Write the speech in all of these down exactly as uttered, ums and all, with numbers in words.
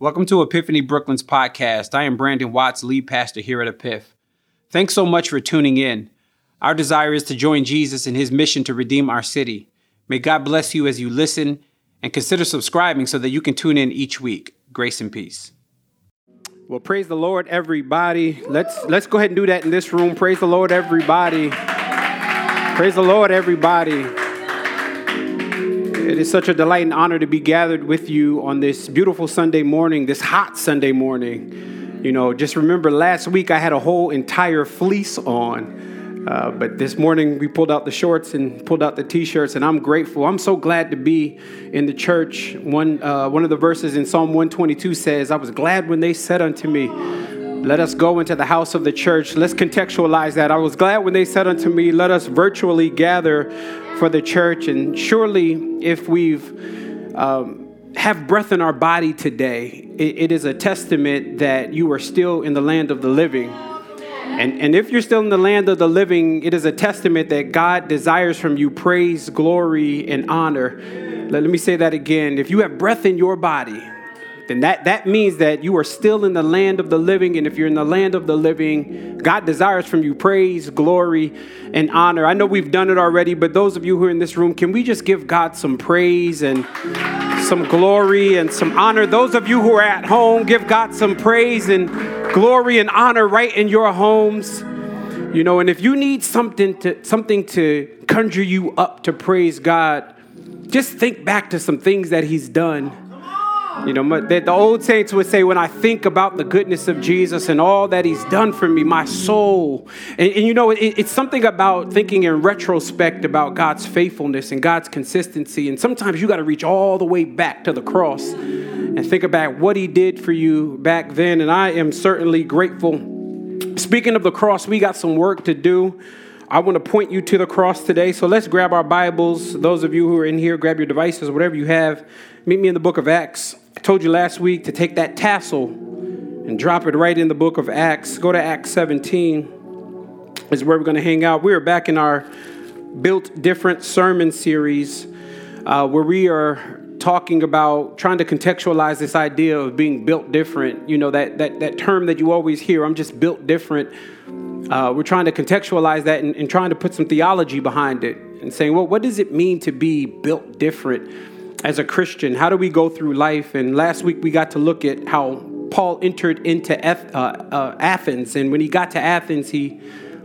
Welcome to Epiphany Brooklyn's podcast. I am Brandon Watts, lead pastor here at Epiph. Thanks so much for tuning in. Our desire is to join Jesus in his mission to redeem our city. May God bless you as you listen, and consider subscribing so that you can tune in each week. Grace and peace. Well, praise the Lord, everybody. Let's let's go ahead and do that in this room. Praise the Lord, everybody. Praise the Lord, everybody. It is such a delight and honor to be gathered with you on this beautiful Sunday morning, this hot Sunday morning. You know, just remember last week I had a whole entire fleece on, uh, but this morning we pulled out the shorts and pulled out the T-shirts, and I'm grateful. I'm so glad to be in the church. One uh, one of the verses in Psalm one twenty-two says, "I was glad when they said unto me, let us go into the house of the church." Let's contextualize that. I was glad when they said unto me, let us virtually gather for the church. And surely if we've um, have breath in our body today, it, it is a testament that you are still in the land of the living. And, and if you're still in the land of the living, it is a testament that God desires from you praise, glory, and honor. Let, let me say that again. If you have breath in your body, then that, that means that you are still in the land of the living. And if you're in the land of the living, God desires from you praise, glory, and honor. I know we've done it already, but those of you who are in this room, can we just give God some praise and some glory and some honor? Those of you who are at home, give God some praise and glory and honor right in your homes. You know, and if you need something to something to conjure you up to praise God, just think back to some things that he's done. You know, the old saints would say, when I think about the goodness of Jesus and all that he's done for me, my soul. And, and you know, it, it's something about thinking in retrospect about God's faithfulness and God's consistency. And sometimes you got to reach all the way back to the cross and think about what he did for you back then. And I am certainly grateful. Speaking of the cross, we got some work to do. I want to point you to the cross today. So let's grab our Bibles. Those of you who are in here, grab your devices, whatever you have. Meet me in the book of Acts. I told you last week to take that tassel and drop it right in the book of Acts. Go to Acts seventeen is where we're going to hang out. We are back in our Built Different sermon series uh, where we are talking about trying to contextualize this idea of being built different. You know, that that, that term that you always hear, I'm just built different. Uh, we're trying to contextualize that and, and trying to put some theology behind it and saying, well, what does it mean to be built different? As a Christian, how do we go through life? And last week we got to look at how Paul entered into Eth- uh, uh, Athens. And when he got to Athens, he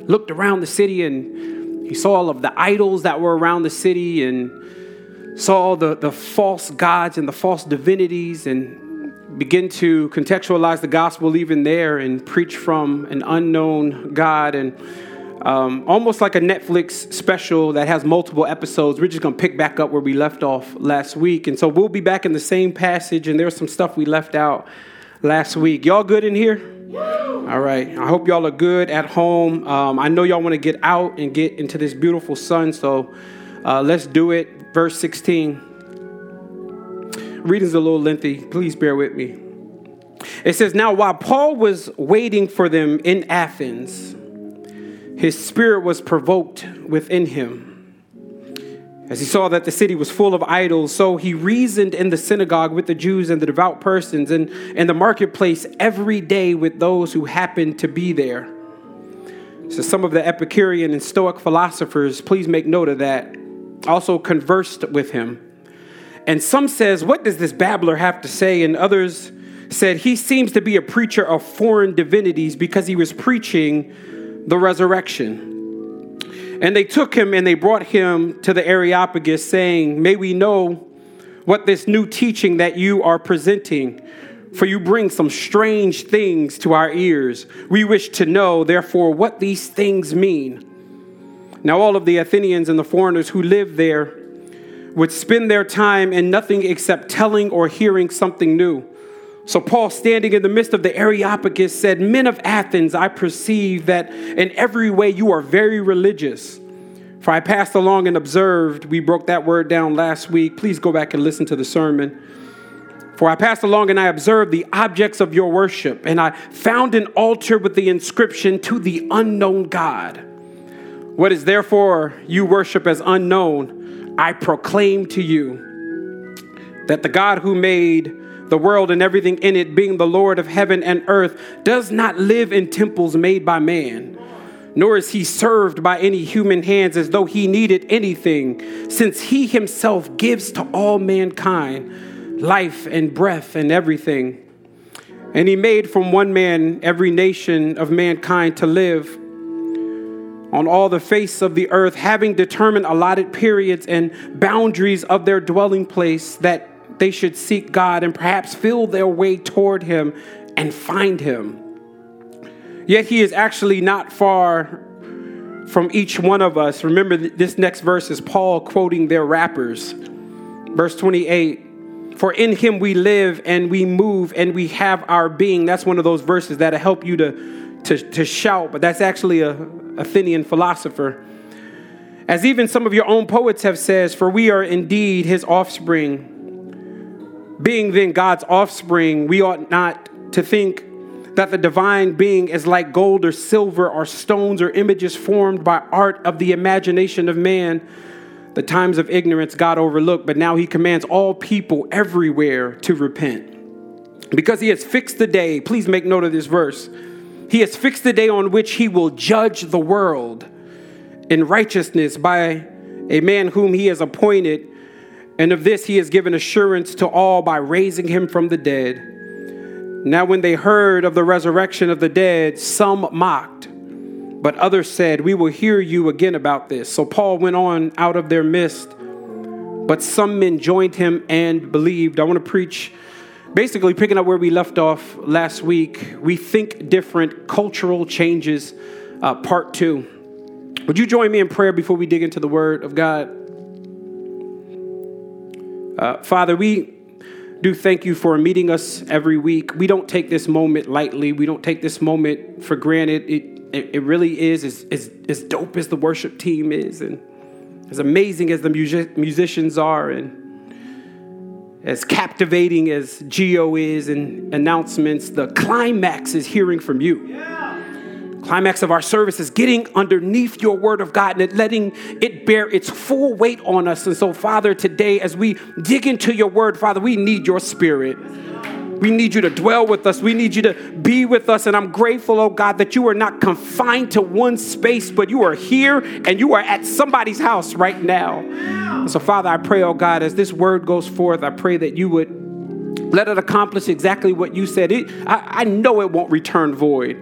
looked around the city and he saw all of the idols that were around the city and saw all the, the false gods and the false divinities and began to contextualize the gospel even there and preach from an unknown God. And Um, almost like a Netflix special that has multiple episodes. We're just going to pick back up where we left off last week. And so we'll be back in the same passage. And there's some stuff we left out last week. Y'all good in here? All right. I hope y'all are good at home. Um, I know y'all want to get out and get into this beautiful sun. So uh, let's do it. Verse sixteen. Reading's a little lengthy. Please bear with me. It says, "Now while Paul was waiting for them in Athens, his spirit was provoked within him as he saw that the city was full of idols. So he reasoned in the synagogue with the Jews and the devout persons, and in the marketplace every day with those who happened to be there." So some of the Epicurean and Stoic philosophers, please make note of that, also conversed with him. And some says, "What does this babbler have to say?" And others said, "He seems to be a preacher of foreign divinities, because he was preaching the resurrection." And they took him and they brought him to the Areopagus, saying, "May we know what this new teaching that you are presenting, for you bring some strange things to our ears. We wish to know, therefore, what these things mean." Now all of the Athenians and the foreigners who lived there would spend their time in nothing except telling or hearing something new. So Paul, standing in the midst of the Areopagus, said, "Men of Athens, I perceive that in every way you are very religious. For I passed along and observed," we broke that word down last week. Please go back and listen to the sermon. "For I passed along and I observed the objects of your worship, and I found an altar with the inscription, 'To the unknown God.' What is therefore you worship as unknown, I proclaim to you that the God who made the world and everything in it, being the Lord of heaven and earth, does not live in temples made by man, nor is he served by any human hands as though he needed anything, since he himself gives to all mankind life and breath and everything. And he made from one man every nation of mankind to live on all the face of the earth, having determined allotted periods and boundaries of their dwelling place, that they should seek God and perhaps feel their way toward him and find him. Yet he is actually not far from each one of us. Remember, this next verse is Paul quoting their rappers. Verse twenty-eight, for in him we live and we move and we have our being. That's one of those verses that'll help you to, to, to shout, but that's actually an Athenian philosopher. As even some of your own poets have said, for we are indeed his offspring. Being then God's offspring, we ought not to think that the divine being is like gold or silver or stones or images formed by art of the imagination of man. The times of ignorance God overlooked, but now he commands all people everywhere to repent. Because he has fixed the day, please make note of this verse, he has fixed the day on which he will judge the world in righteousness by a man whom he has appointed, and of this he has given assurance to all by raising him from the dead. Now when they heard of the resurrection of the dead, some mocked, but others said, we will hear you again about this. So Paul went on out of their midst, but some men joined him and believed. I want to preach, basically picking up where we left off last week. We think different, cultural changes, uh, part two. Would you join me in prayer before we dig into the word of God? Uh, Father, we do thank you for meeting us every week. We don't take this moment lightly. We don't take this moment for granted. It it, it really is as, as, as dope as the worship team is, and as amazing as the music, musicians are, and as captivating as Geo is in announcements. The climax is hearing from you. Yeah. Climax of our service is getting underneath your word of God and letting it bear its full weight on us. And so, Father, today, as we dig into your word, Father, we need your spirit. We need you to dwell with us. We need you to be with us. And I'm grateful, oh God, that you are not confined to one space, but you are here and you are at somebody's house right now. And so, Father, I pray, oh God, as this word goes forth, I pray that you would let it accomplish exactly what you said. It, I, I know it won't return void.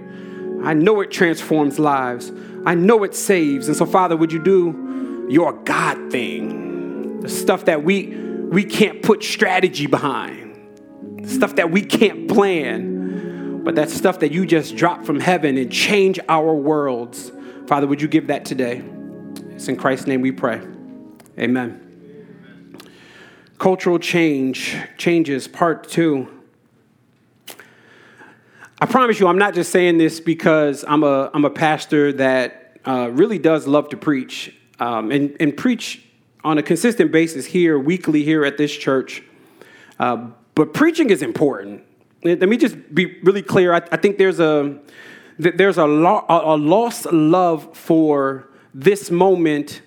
I know it transforms lives. I know it saves. And so, Father, would you do your God thing? The stuff that we we can't put strategy behind. The stuff that we can't plan. But that stuff that you just drop from heaven and change our worlds. Father, would you give that today? It's in Christ's name we pray. Amen. Cultural change, changes, part two. I promise you, I'm not just saying this because I'm a I'm a pastor that uh, really does love to preach um, and, and preach on a consistent basis here, weekly here at this church. Uh, but preaching is important. Let me just be really clear. I, I think there's a there's a, lo- a lost love for this moment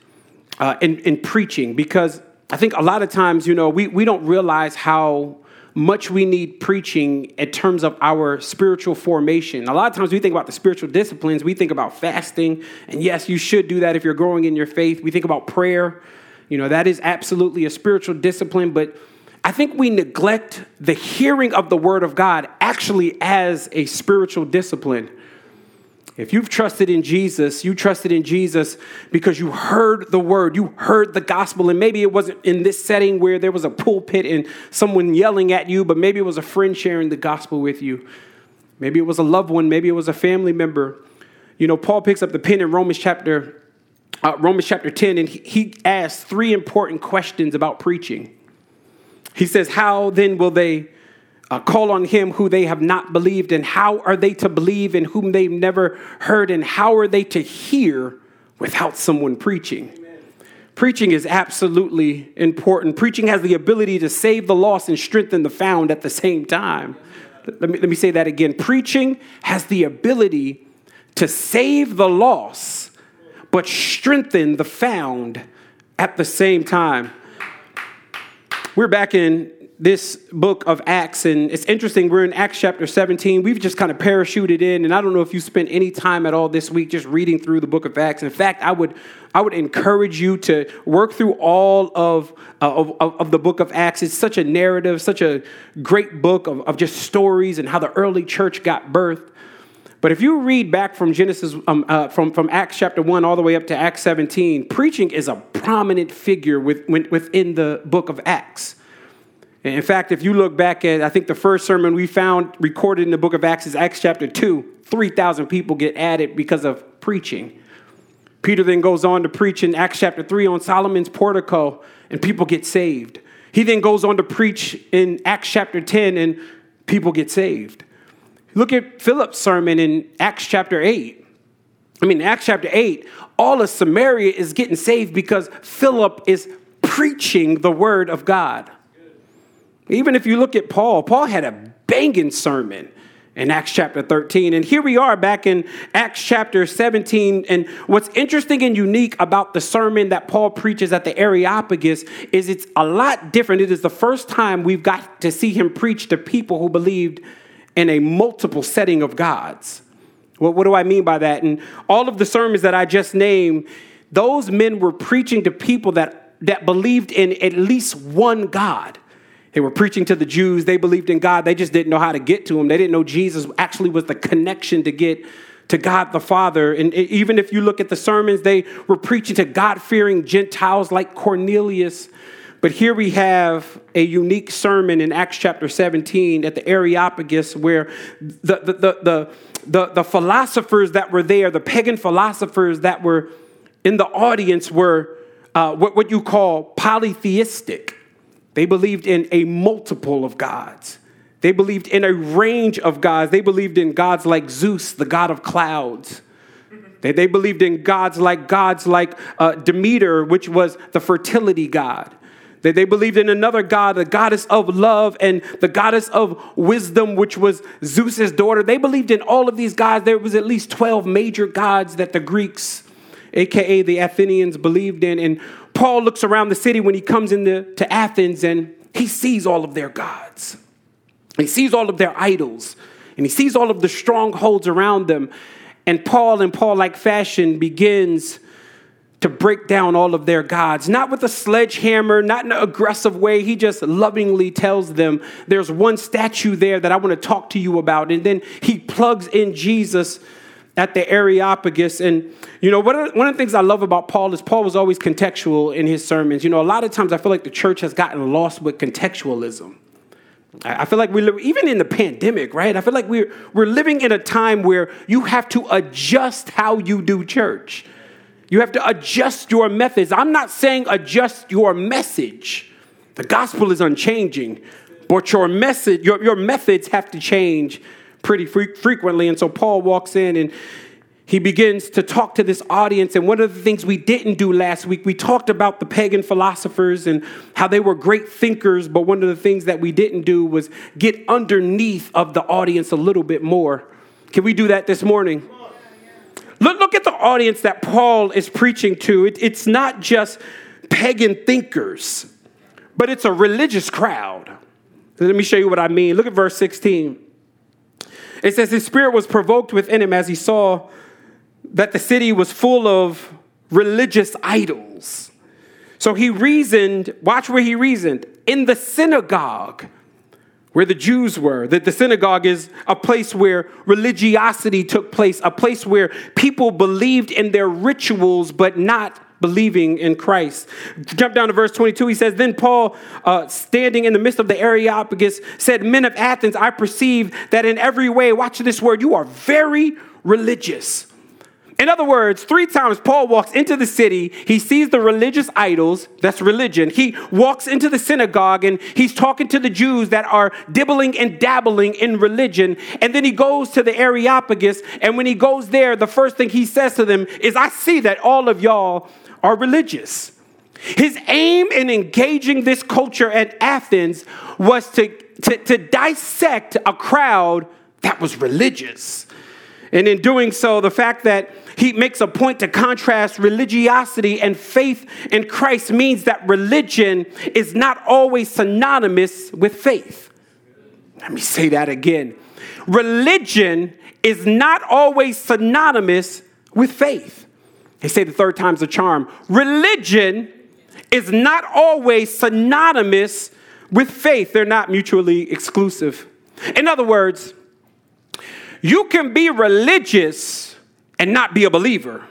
uh, in, in preaching, because I think a lot of times, you know, we, we don't realize how much we need preaching in terms of our spiritual formation. A lot of times we think about the spiritual disciplines. We think about fasting. And yes, you should do that if you're growing in your faith. We think about prayer. You know, that is absolutely a spiritual discipline. But I think we neglect the hearing of the word of God actually as a spiritual discipline. If you've trusted in Jesus, you trusted in Jesus because you heard the word, you heard the gospel, and maybe it wasn't in this setting where there was a pulpit and someone yelling at you, but maybe it was a friend sharing the gospel with you. Maybe it was a loved one. Maybe it was a family member. You know, Paul picks up the pen in Romans chapter uh, Romans chapter ten, and he, he asks three important questions about preaching. He says, how then will they Uh, call on him who they have not believed, and how are they to believe in whom they've never heard, and how are they to hear without someone preaching? Amen. Preaching is absolutely important. Preaching has the ability to save the lost and strengthen the found at the same time. Let me, let me say that again. Preaching has the ability to save the lost, but strengthen the found at the same time. We're back in this book of Acts, and it's interesting, we're in Acts chapter seventeen. We've just kind of parachuted in, and I don't know if you spent any time at all this week just reading through the book of Acts. In fact, I would I would encourage you to work through all of, uh, of, of the book of Acts. It's such a narrative, such a great book of, of just stories and how the early church got birthed. But if you read back from Genesis, um, uh, from, from Acts chapter one all the way up to Acts seventeen, preaching is a prominent figure with, within the book of Acts. In fact, if you look back at, I think the first sermon we found recorded in the book of Acts is Acts chapter two. three thousand people get added because of preaching. Peter then goes on to preach in Acts chapter three on Solomon's portico, and people get saved. He then goes on to preach in Acts chapter ten, and people get saved. Look at Philip's sermon in Acts chapter eight. I mean, Acts chapter eight, all of Samaria is getting saved because Philip is preaching the word of God. Even if you look at Paul, Paul had a banging sermon in Acts chapter thirteen. And here we are back in Acts chapter seventeen. And what's interesting and unique about the sermon that Paul preaches at the Areopagus is it's a lot different. It is the first time we've got to see him preach to people who believed in a multiple setting of gods. Well, what do I mean by that? And all of the sermons that I just named, those men were preaching to people that, that believed in at least one God. They were preaching to the Jews. They believed in God. They just didn't know how to get to him. They didn't know Jesus actually was the connection to get to God the Father. And even if you look at the sermons, they were preaching to God-fearing Gentiles like Cornelius. But here we have a unique sermon in Acts chapter seventeen at the Areopagus where the, the, the, the, the, the philosophers that were there, the pagan philosophers that were in the audience were uh, what, what you call polytheistic. They believed in a multiple of gods. They believed in a range of gods. They believed in gods like Zeus, the god of clouds. They, they believed in gods like gods like uh, Demeter, which was the fertility god. They, they believed in another god, the goddess of love and the goddess of wisdom, which was Zeus's daughter. They believed in all of these gods. There was at least twelve major gods that the Greeks, a k a the Athenians, believed in. And Paul looks around the city when he comes into to Athens and he sees all of their gods. He sees all of their idols and he sees all of the strongholds around them. And Paul, in Paul-like fashion, begins to break down all of their gods, not with a sledgehammer, not in an aggressive way. He just lovingly tells them there's one statue there that I want to talk to you about. And then he plugs in Jesus at the Areopagus. And, you know, one of the things I love about Paul is Paul was always contextual in his sermons. You know, a lot of times I feel like the church has gotten lost with contextualism. I feel like we live, even in the pandemic, right? I feel like we're, we're living in a time where you have to adjust how you do church. You have to adjust your methods. I'm not saying adjust your message. The gospel is unchanging, but your message, your, your methods have to change pretty fre- frequently. And so Paul walks in and he begins to talk to this audience. And one of the things we didn't do last week, we talked about the pagan philosophers and how they were great thinkers. But one of the things that we didn't do was get underneath of the audience a little bit more. Can we do that this morning? Look, look at the audience that Paul is preaching to. It, it's not just pagan thinkers, but it's a religious crowd. Let me show you what I mean. Look at verse sixteen. It says, his spirit was provoked within him as he saw that the city was full of religious idols. So he reasoned, watch where he reasoned, in the synagogue where the Jews were, that the synagogue is a place where religiosity took place, a place where people believed in their rituals, but not believing in Christ. Jump down to verse twenty-two. He says, then Paul, uh, standing in the midst of the Areopagus, said, men of Athens, I perceive that in every way, watch this word, you are very religious. In other words, three times Paul walks into the city, he sees the religious idols, that's religion. He walks into the synagogue and he's talking to the Jews that are dibbling and dabbling in religion. And then he goes to the Areopagus. And when he goes there, the first thing he says to them is, I see that all of y'all are religious. His aim in engaging this culture at Athens was to, to, to dissect a crowd that was religious. And in doing so, the fact that he makes a point to contrast religiosity and faith in Christ means that religion is not always synonymous with faith. Let me say that again. Religion is not always synonymous with faith. They say the third time's a charm. Religion is not always synonymous with faith. They're not mutually exclusive. In other words, you can be religious and not be a believer.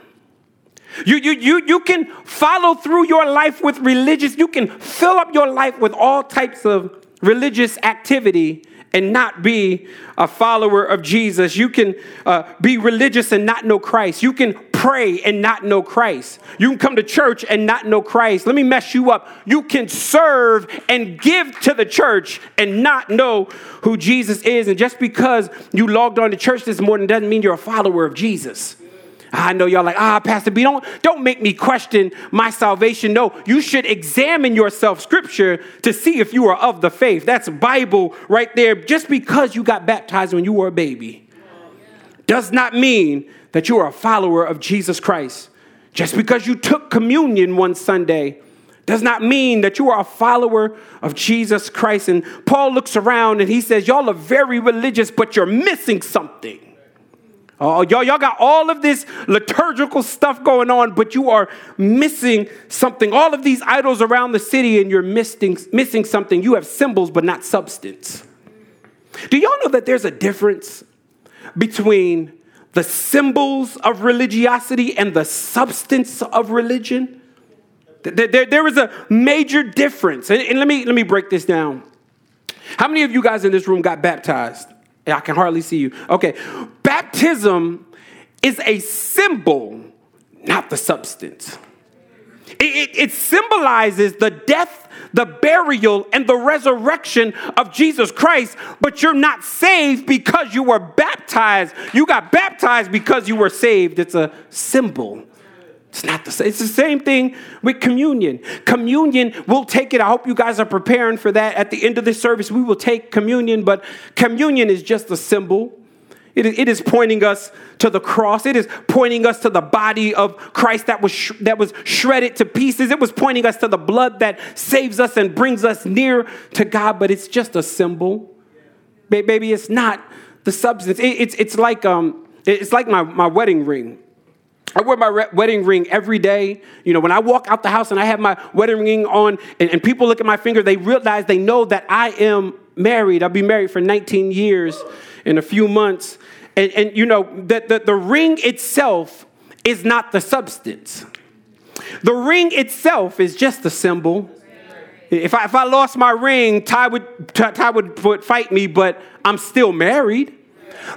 You, you, you, you can follow through your life with religious. You can fill up your life with all types of religious activity and not be a follower of Jesus. You can uh, be religious and not know Christ. You can pray and not know Christ. You can come to church and not know Christ. Let me mess you up. You can serve and give to the church and not know who Jesus is. And just because you logged on to church this morning doesn't mean you're a follower of Jesus. I know y'all like, ah, Pastor B, don't, don't make me question my salvation. No, you should examine yourself, Scripture, to see if you are of the faith. That's Bible right there. Just because you got baptized when you were a baby does not mean that you are a follower of Jesus Christ. Just because you took communion one Sunday does not mean that you are a follower of Jesus Christ. And Paul looks around and he says, y'all are very religious, but you're missing something. Oh, y'all, y'all got all of this liturgical stuff going on, but you are missing something. All of these idols around the city, and you're missing, missing something. You have symbols, but not substance. Do y'all know that there's a difference between the symbols of religiosity and the substance of religion? There, there, there is a major difference. And, and let me, let me break this down. How many of you guys in this room got baptized? I can hardly see you. Okay. Baptism is a symbol, not the substance. It, it, it symbolizes the death, the burial, and the resurrection of Jesus Christ, but you're not saved because you were baptized. You got baptized because you were saved. It's a symbol. It's not the same. It's the same thing with communion. Communion, we'll take it. I hope you guys are preparing for that. At the end of this service, we will take communion, but communion is just a symbol. It is, it is pointing us to the cross. It is pointing us to the body of Christ that was sh- that was shredded to pieces. It was pointing us to the blood that saves us and brings us near to God, but it's just a symbol. Ba- baby, it's not the substance. It, it's, it's like um, it's like my, my wedding ring. I wear my re- wedding ring every day. You know, when I walk out the house and I have my wedding ring on and, and people look at my finger, they realize, they know that I am married. I've been married for nineteen years in a few months. And, and you know, the, the, the ring itself is not the substance. The ring itself is just a symbol. If I, if I lost my ring, Ty would, Ty would, would fight me, but I'm still married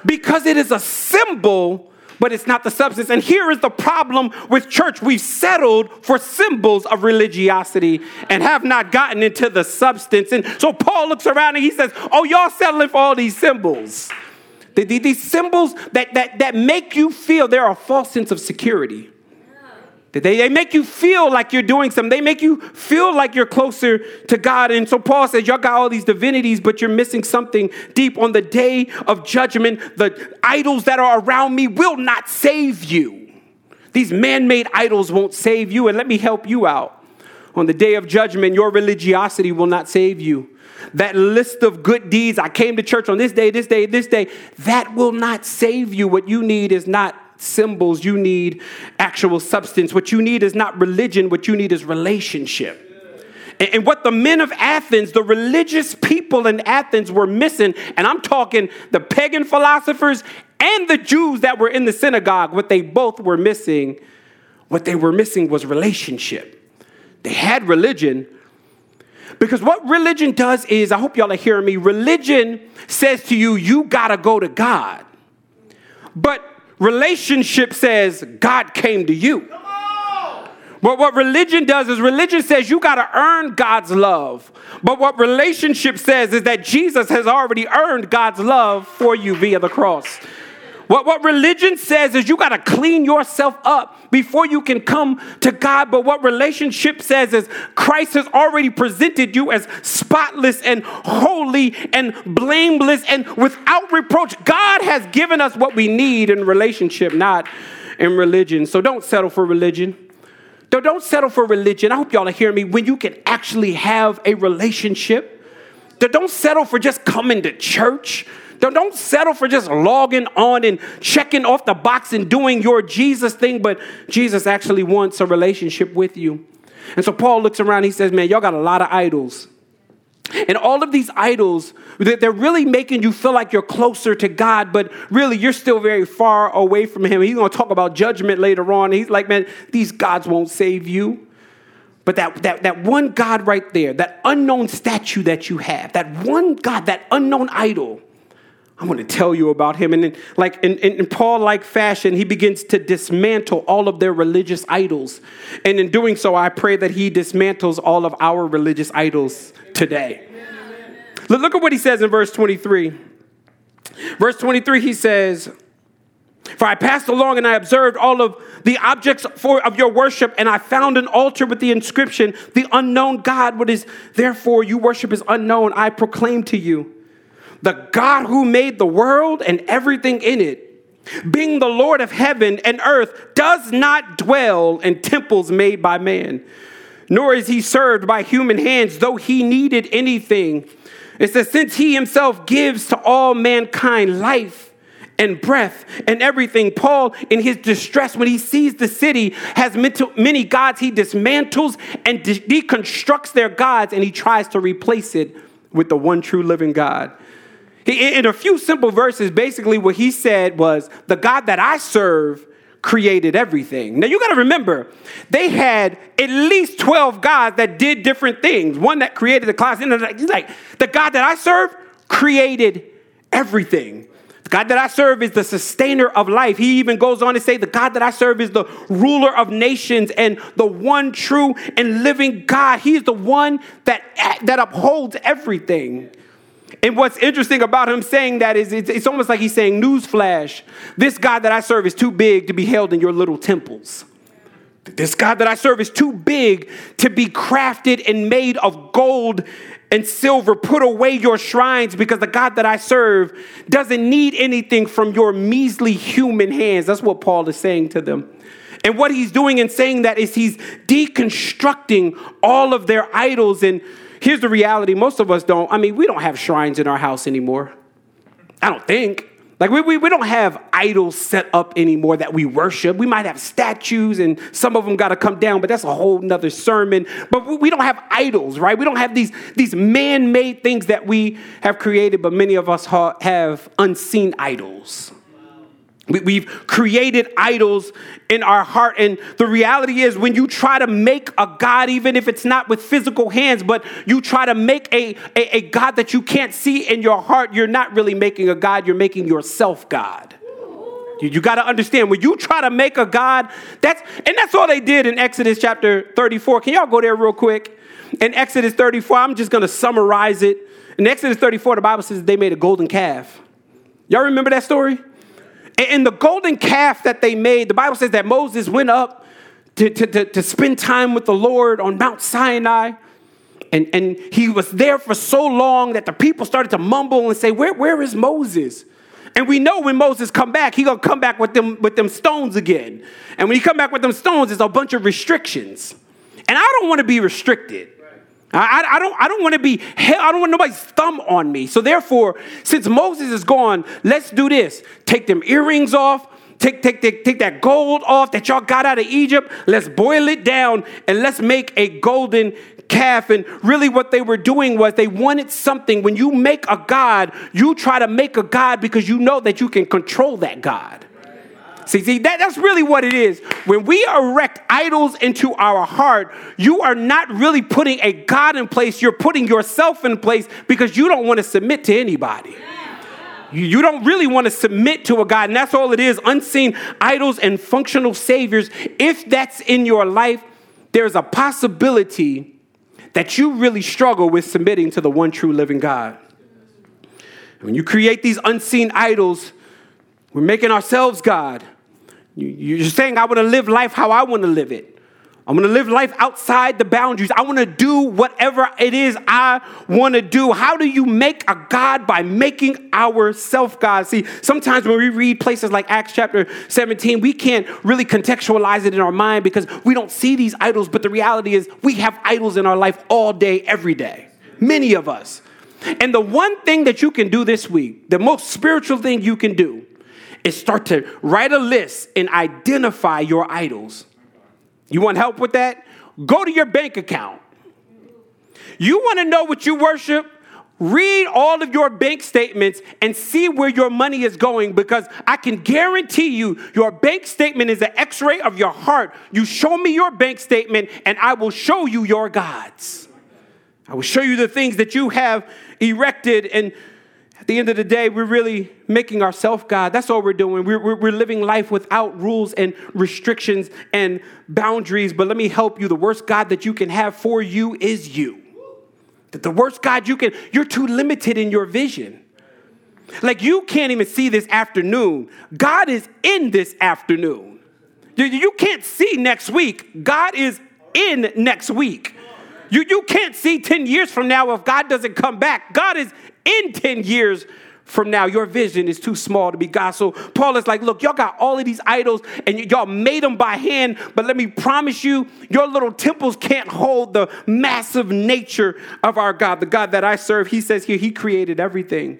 because it is a symbol, but it's not the substance. And here is the problem with church. We've settled for symbols of religiosity and have not gotten into the substance. And so Paul looks around and he says, oh, y'all settling for all these symbols. These symbols that, that, that make you feel there are a false sense of security. They, they make you feel like you're doing something. They make you feel like you're closer to God. And so Paul says, y'all got all these divinities, but you're missing something deep. On the day of judgment, the idols that are around me will not save you. These man-made idols won't save you. And let me help you out. On the day of judgment, your religiosity will not save you. That list of good deeds, I came to church on this day, this day, this day, that will not save you. What you need is not symbols. You need actual substance. What you need is not religion. What you need is relationship. And, and what the men of Athens, the religious people in Athens were missing, and I'm talking the pagan philosophers and the Jews that were in the synagogue, what they both were missing, what they were missing was relationship. They had religion, because what religion does is, I hope y'all are hearing me, religion says to you, you gotta go to God. But relationship says God came to you. But what religion does is religion says you got to earn God's love. But what relationship says is that Jesus has already earned God's love for you via the cross. What, what religion says is you got to clean yourself up before you can come to God. But what relationship says is Christ has already presented you as spotless and holy and blameless and without reproach. God has given us what we need in relationship, not in religion. So don't settle for religion. Don't settle for religion. I hope y'all are hearing me. When you can actually have a relationship, don't settle for just coming to church. Don't settle for just logging on and checking off the box and doing your Jesus thing, but Jesus actually wants a relationship with you. And so Paul looks around, he says, man, y'all got a lot of idols. And all of these idols, they're really making you feel like you're closer to God, but really you're still very far away from him. He's going to talk about judgment later on. He's like, man, these gods won't save you. But that, that, that one God right there, that unknown statue that you have, that one God, that unknown idol, I'm going to tell you about him. And then, like in, in, in Paul-like fashion, he begins to dismantle all of their religious idols. And in doing so, I pray that he dismantles all of our religious idols today. Look, look at what he says in verse twenty-three. Verse twenty-three, he says, for I passed along and I observed all of the objects for, of your worship, and I found an altar with the inscription, the unknown God, what is therefore you worship is unknown, I proclaim to you. The God who made the world and everything in it, being the Lord of heaven and earth, does not dwell in temples made by man, nor is he served by human hands, though he needed anything. It says, since he himself gives to all mankind life and breath and everything. Paul, in his distress, when he sees the city has many gods, he dismantles and de- deconstructs their gods, and he tries to replace it with the one true living God. In a few simple verses, basically what he said was, the God that I serve created everything. Now, you got to remember, they had at least twelve gods that did different things. One that created the clouds. And he's like, the God that I serve created everything. The God that I serve is the sustainer of life. He even goes on to say, the God that I serve is the ruler of nations and the one true and living God. He is the one that, that upholds everything. And what's interesting about him saying that is it's, it's almost like he's saying, newsflash, this God that I serve is too big to be held in your little temples. This God that I serve is too big to be crafted and made of gold and silver. Put away your shrines, because the God that I serve doesn't need anything from your measly human hands. That's what Paul is saying to them. And what he's doing in saying that is he's deconstructing all of their idols. And here's the reality. Most of us don't. I mean, we don't have shrines in our house anymore. I don't think. Like, we, we, we don't have idols set up anymore that we worship. We might have statues, and some of them got to come down, but that's a whole nother sermon. But we, we don't have idols, right? We don't have these, these man-made things that we have created, but many of us ha- have unseen idols. We've created idols in our heart. And the reality is, when you try to make a God, even if it's not with physical hands, but you try to make a, a, a God that you can't see in your heart, you're not really making a God. You're making yourself God. You, you got to understand, when you try to make a God, that's and that's all they did in Exodus chapter thirty-four. Can y'all go there real quick? In Exodus thirty-four, I'm just going to summarize it. In Exodus thirty-four, the Bible says they made a golden calf. Y'all remember that story? And the golden calf that they made, the Bible says that Moses went up to, to, to, to spend time with the Lord on Mount Sinai. And, and he was there for so long that the people started to mumble and say, where, where is Moses? And we know when Moses come back, he going to come back with them, with them stones again. And when he come back with them stones, there's a bunch of restrictions. And I don't want to be restricted. I, I don't I don't want to be held. I don't want nobody's thumb on me. So therefore, since Moses is gone, let's do this. Take them earrings off. Take, take, take, take that gold off that y'all got out of Egypt. Let's boil it down and let's make a golden calf. And really what they were doing was they wanted something. When you make a God, you try to make a God because you know that you can control that God. See, see that, that's really what it is. When we erect idols into our heart, you are not really putting a God in place. You're putting yourself in place because you don't want to submit to anybody. You, you don't really want to submit to a God. And that's all it is, unseen idols and functional saviors. If that's in your life, there's a possibility that you really struggle with submitting to the one true living God. When you create these unseen idols, we're making ourselves God. You're saying, I want to live life how I want to live it. I'm going to live life outside the boundaries. I want to do whatever it is I want to do. How do you make a God? By making ourselves God. See, sometimes when we read places like Acts chapter seventeen, we can't really contextualize it in our mind because we don't see these idols. But the reality is we have idols in our life all day, every day. Many of us. And the one thing that you can do this week, the most spiritual thing you can do, is start to write a list and identify your idols. You want help with that? Go to your bank account. You want to know what you worship? Read all of your bank statements and see where your money is going, because I can guarantee you your bank statement is an x-ray of your heart. You show me your bank statement and I will show you your gods. I will show you the things that you have erected, and at the end of the day, we're really making ourselves God. That's all we're doing. We're, we're, we're living life without rules and restrictions and boundaries. But let me help you. The worst God that you can have for you is you. That the worst God you can, you're too limited in your vision. Like you can't even see this afternoon. God is in this afternoon. You, you can't see next week. God is in next week. You, you can't see ten years from now if God doesn't come back. God is in ten years from now. Your vision is too small to be God. So Paul is like, look, y'all got all of these idols and y- y'all made them by hand, but let me promise you, your little temples can't hold the massive nature of our God. The God that I serve, he says here, he created everything.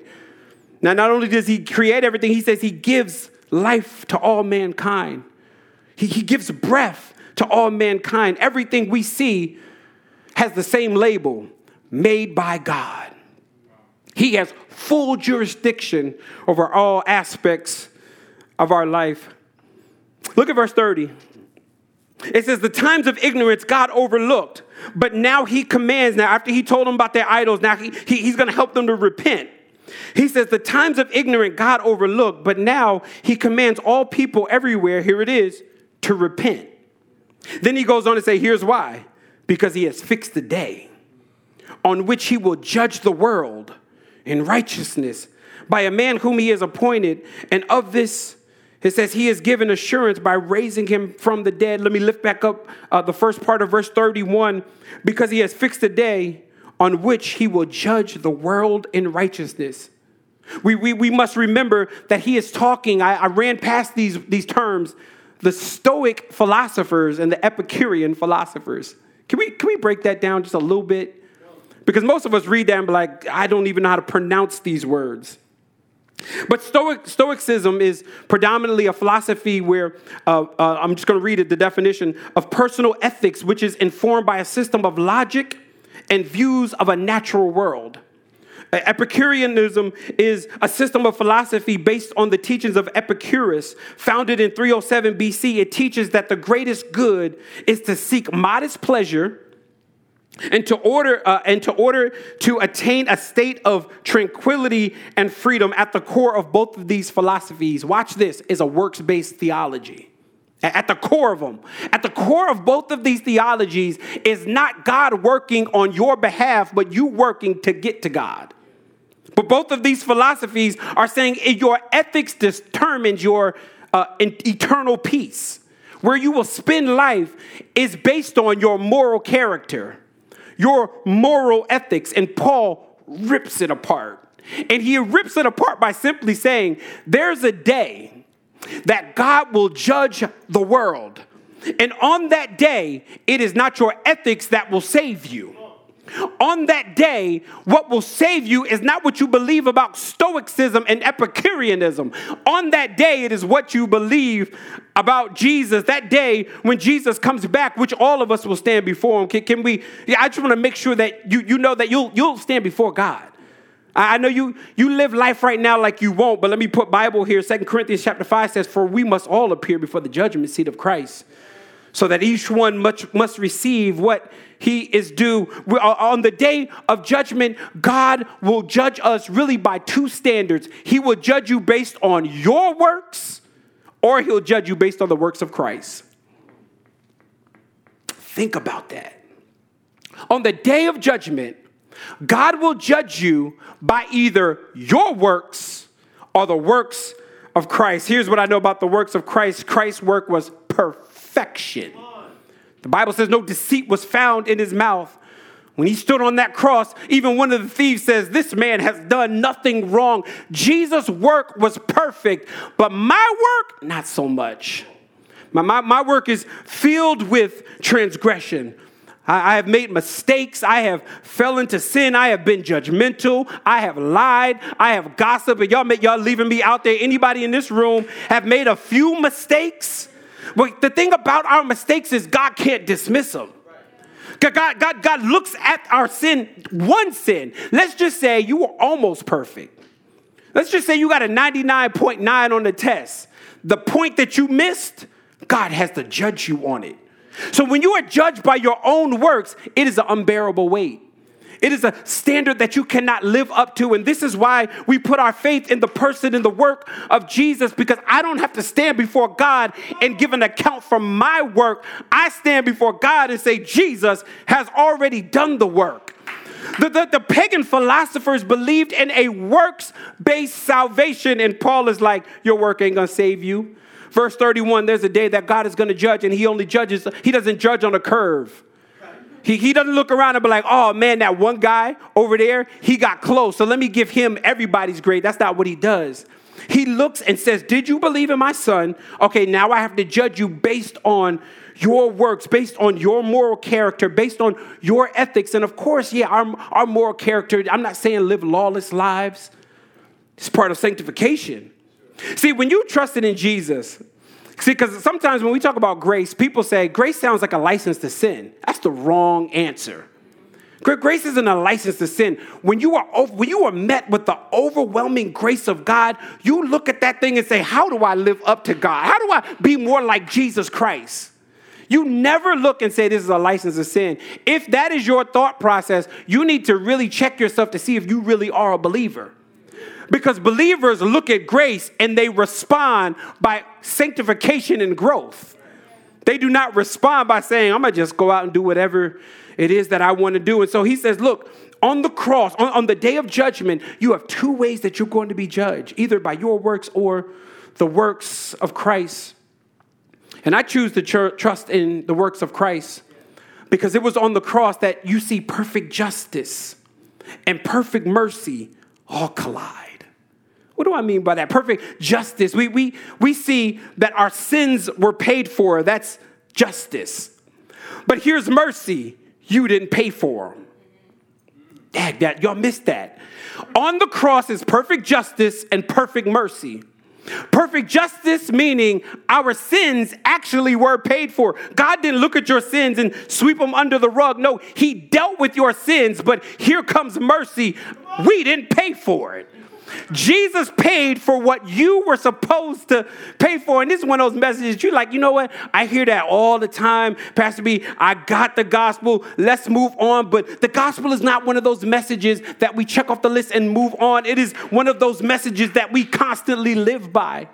Now, not only does he create everything, he says he gives life to all mankind. He, he gives breath to all mankind. Everything we see has the same label, made by God. He has full jurisdiction over all aspects of our life. Look at verse thirty. It says, the times of ignorance God overlooked, but now he commands. Now, after he told them about their idols, now he, he, he's going to help them to repent. He says, the times of ignorance God overlooked, but now he commands all people everywhere, here it is, to repent. Then he goes on to say, here's why. Because he has fixed the day on which he will judge the world in righteousness by a man whom he has appointed. And of this, it says he has given assurance by raising him from the dead. Let me lift back up uh, the first part of verse thirty-one. Because he has fixed a day on which he will judge the world in righteousness. We, we, we must remember that he is talking. I, I ran past these, these terms, the Stoic philosophers and the Epicurean philosophers. Can we can we break that down just a little bit? Because most of us read that and be like, I don't even know how to pronounce these words. But Stoic, Stoicism is predominantly a philosophy where, uh, uh, I'm just going to read it, the definition of personal ethics, which is informed by a system of logic and views of a natural world. Epicureanism is a system of philosophy based on the teachings of Epicurus, founded in three oh seven B C. It teaches that the greatest good is to seek modest pleasure and to order uh, and to order to attain a state of tranquility and freedom. At the core of both of these philosophies, watch this, is a works-based theology. At the core of them, at the core of both of these theologies is not God working on your behalf, but you working to get to God. But both of these philosophies are saying your ethics determines your uh, eternal peace. Where you will spend life is based on your moral character, your moral ethics. And Paul rips it apart. And he rips it apart by simply saying, there's a day that God will judge the world. And on that day, it is not your ethics that will save you. On that day, what will save you is not what you believe about Stoicism and Epicureanism. On that day, it is what you believe about Jesus. That day when Jesus comes back, which all of us will stand before him. Can, can we? Yeah, I just want to make sure that you you know that you'll you'll stand before God. I, I know you you live life right now like you won't, but let me put Bible here. Second Corinthians chapter five says, "For we must all appear before the judgment seat of Christ, so that each one much, must receive what he is due." On the day of judgment, God will judge us really by two standards. He will judge you based on your works, or he'll judge you based on the works of Christ. Think about that. On the day of judgment, God will judge you by either your works or the works of Christ. Here's what I know about the works of Christ. Christ's work was perfect. Perfection. The Bible says no deceit was found in his mouth. When he stood on that cross, even one of the thieves says, this man has done nothing wrong. Jesus' work was perfect, but my work, not so much. My, my, my work is filled with transgression. I, I have made mistakes. I have fell into sin. I have been judgmental. I have lied. I have gossiped. And y'all, make, y'all leaving me out there. Anybody in this room have made a few mistakes? But the thing about our mistakes is God can't dismiss them. God, God, God looks at our sin, one sin. Let's just say you were almost perfect. Let's just say you got a ninety-nine point nine on the test. The point that you missed, God has to judge you on it. So when you are judged by your own works, it is an unbearable weight. It is a standard that you cannot live up to. And this is why we put our faith in the person and the work of Jesus, because I don't have to stand before God and give an account for my work. I stand before God and say, Jesus has already done the work. The, the, the pagan philosophers believed in a works-based salvation. And Paul is like, your work ain't going to save you. Verse thirty-one, there's a day that God is going to judge, and he only judges. He doesn't judge on a curve. He, he doesn't look around and be like, oh, man, that one guy over there, he got close, so let me give him everybody's grade. That's not what he does. He looks and says, did you believe in my son? Okay, now I have to judge you based on your works, based on your moral character, based on your ethics. And of course, yeah, our, our moral character, I'm not saying live lawless lives. It's part of sanctification. See, when you trusted in Jesus, see, because sometimes when we talk about grace, people say grace sounds like a license to sin. That's the wrong answer. Grace isn't a license to sin. When you are over, when you are met with the overwhelming grace of God, you look at that thing and say, how do I live up to God? How do I be more like Jesus Christ? You never look and say this is a license to sin. If that is your thought process, you need to really check yourself to see if you really are a believer. Because believers look at grace and they respond by sanctification and growth. They do not respond by saying, I'm going to just go out and do whatever it is that I want to do. And so he says, look, on the cross, on, on the day of judgment, you have two ways that you're going to be judged, either by your works or the works of Christ. And I choose to tr- trust in the works of Christ because it was on the cross that you see perfect justice and perfect mercy all collide. What do I mean by that? Perfect justice. We, we, we see that our sins were paid for. That's justice. But here's mercy. You didn't pay for them. Dad, dad, y'all missed that. On the cross is perfect justice and perfect mercy. Perfect justice, meaning our sins actually were paid for. God didn't look at your sins and sweep them under the rug. No, he dealt with your sins, but here comes mercy. We didn't pay for it. Jesus paid for what you were supposed to pay for. And this is one of those messages you're like, you know what? I hear that all the time. Pastor B, I got the gospel. Let's move on. But the gospel is not one of those messages that we check off the list and move on. It is one of those messages that we constantly live by.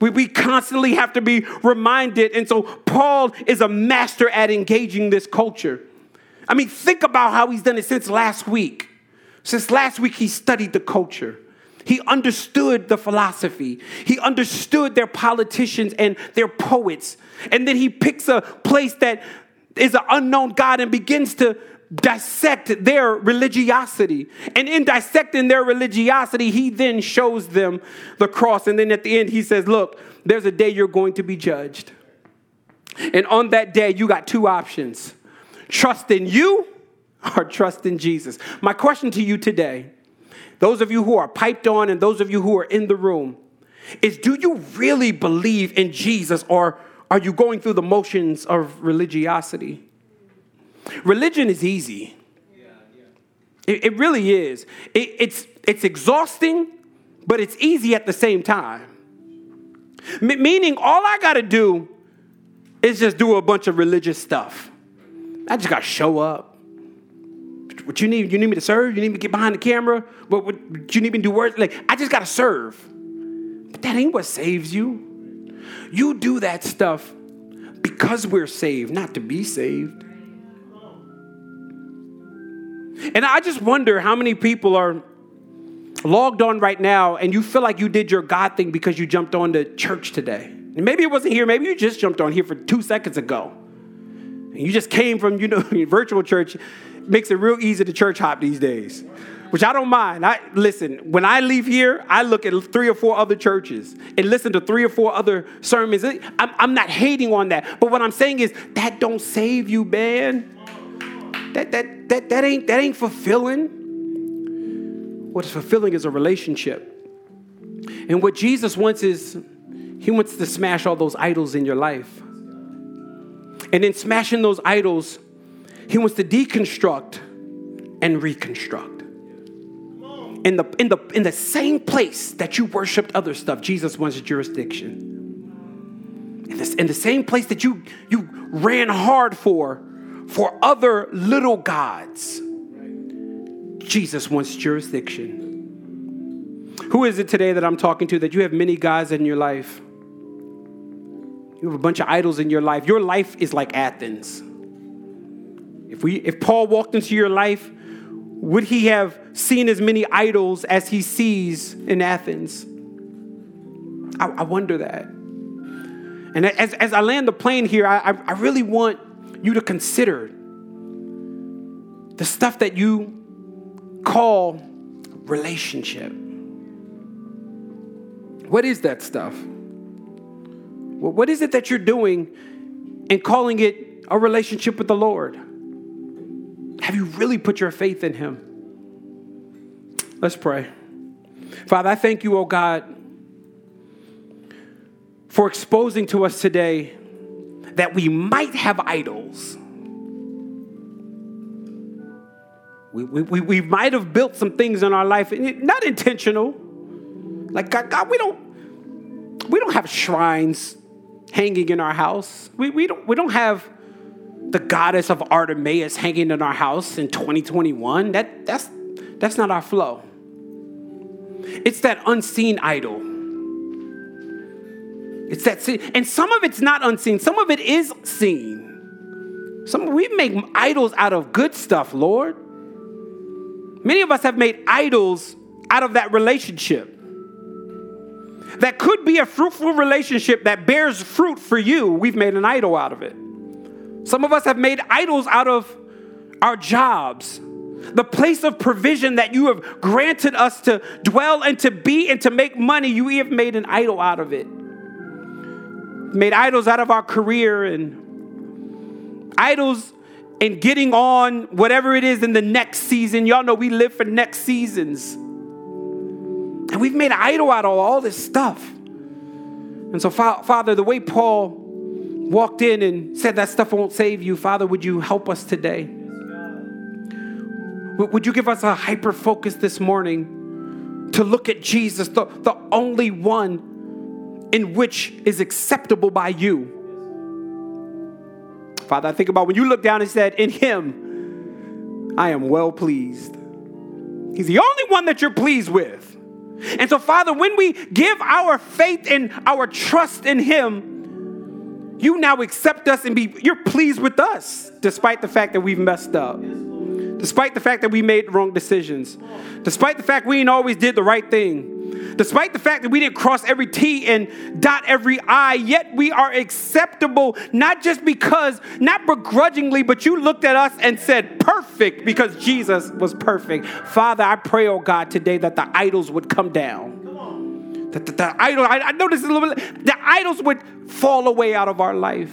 We, we constantly have to be reminded. And so Paul is a master at engaging this culture. I mean, think about how he's done it since last week. Since last week, he studied the culture. He understood the philosophy. He understood their politicians and their poets. And then he picks a place that is an unknown God and begins to dissect their religiosity. And in dissecting their religiosity, he then shows them the cross. And then at the end, he says, look, there's a day you're going to be judged. And on that day, you got two options: trust in you or trust in Jesus. My question to you today, those of you who are piped on and those of you who are in the room, is do you really believe in Jesus, or are you going through the motions of religiosity? Religion is easy. Yeah, yeah. It, it really is. It, it's, it's exhausting, but it's easy at the same time. M- meaning all I got to do is just do a bunch of religious stuff. I just got to show up. What you need, you need me to serve? You need me to get behind the camera? What, what, what you need me to do words? Like, I just got to serve. But that ain't what saves you. You do that stuff because we're saved, not to be saved. And I just wonder how many people are logged on right now and you feel like you did your God thing because you jumped on to church today. And maybe it wasn't here. Maybe you just jumped on here for two seconds ago. you just came from, you know, virtual church, makes it real easy to church hop these days, which I don't mind. I listen, when I leave here, I look at three or four other churches and listen to three or four other sermons. I'm, I'm not hating on that. But what I'm saying is that don't save you, man. That, that, that, that, ain't, that ain't fulfilling. What is fulfilling is a relationship. And what Jesus wants is he wants to smash all those idols in your life. And in smashing those idols, he wants to deconstruct and reconstruct. In the, in the, in the same place that you worshiped other stuff, Jesus wants jurisdiction. In, this, in the same place that you, you ran hard for, for other little gods, Jesus wants jurisdiction. Who is it today that I'm talking to that you have many gods in your life? You have a bunch of idols in your life. Your life is like Athens. If we, if Paul walked into your life, would he have seen as many idols as he sees in Athens? I, I wonder that. And as, as I land the plane here, I, I really want you to consider the stuff that you call relationship. What is that stuff? Well, what is it that you're doing and calling it a relationship with the Lord? Have you really put your faith in him? Let's pray. Father, I thank you, oh God, for exposing to us today that we might have idols. We, we, we, we might have built some things in our life, not intentional. Like, God, God we don't we don't have shrines hanging in our house. We we don't we don't have the goddess of Artemis hanging in our house in twenty twenty-one. That that's that's not our flow. It's that unseen idol. It's that sin. And some of it's not unseen. Some of it is seen. Some we make idols out of good stuff, Lord. Many of us have made idols out of that relationship. That could be a fruitful relationship that bears fruit for you. We've made an idol out of it. Some of us have made idols out of our jobs, the place of provision that you have granted us to dwell and to be and to make money. You have made an idol out of it. Made idols out of our career and idols in getting on whatever it is in the next season. Y'all know we live for next seasons. And we've made an idol out of all this stuff. And so, Father, the way Paul walked in and said that stuff won't save you, Father, would you help us today? Would you give us a hyper-focus this morning to look at Jesus, the, the only one in which is acceptable by you. Father, I think about when you looked down and said, in him, I am well pleased. He's the only one that you're pleased with. And so, Father, when we give our faith and our trust in him, you now accept us and be you're pleased with us, despite the fact that we've messed up, despite the fact that we made wrong decisions, despite the fact we ain't always did the right thing, despite the fact that we didn't cross every T and dot every I, yet we are acceptable, not just because, not begrudgingly, but you looked at us and said, perfect, because Jesus was perfect. Father, I pray, oh God, today that the idols would come down. That the, the, the idol, I, I know this is a little bit, the idols would fall away out of our life.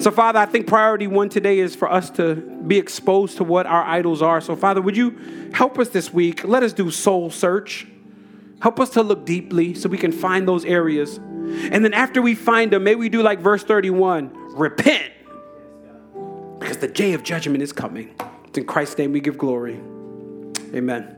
So, Father, I think priority one today is for us to be exposed to what our idols are. So, Father, would you help us this week? Let us do soul search. Help us to look deeply so we can find those areas. And then after we find them, may we do like verse thirty-one, repent, because the day of judgment is coming. It's in Christ's name we give glory. Amen.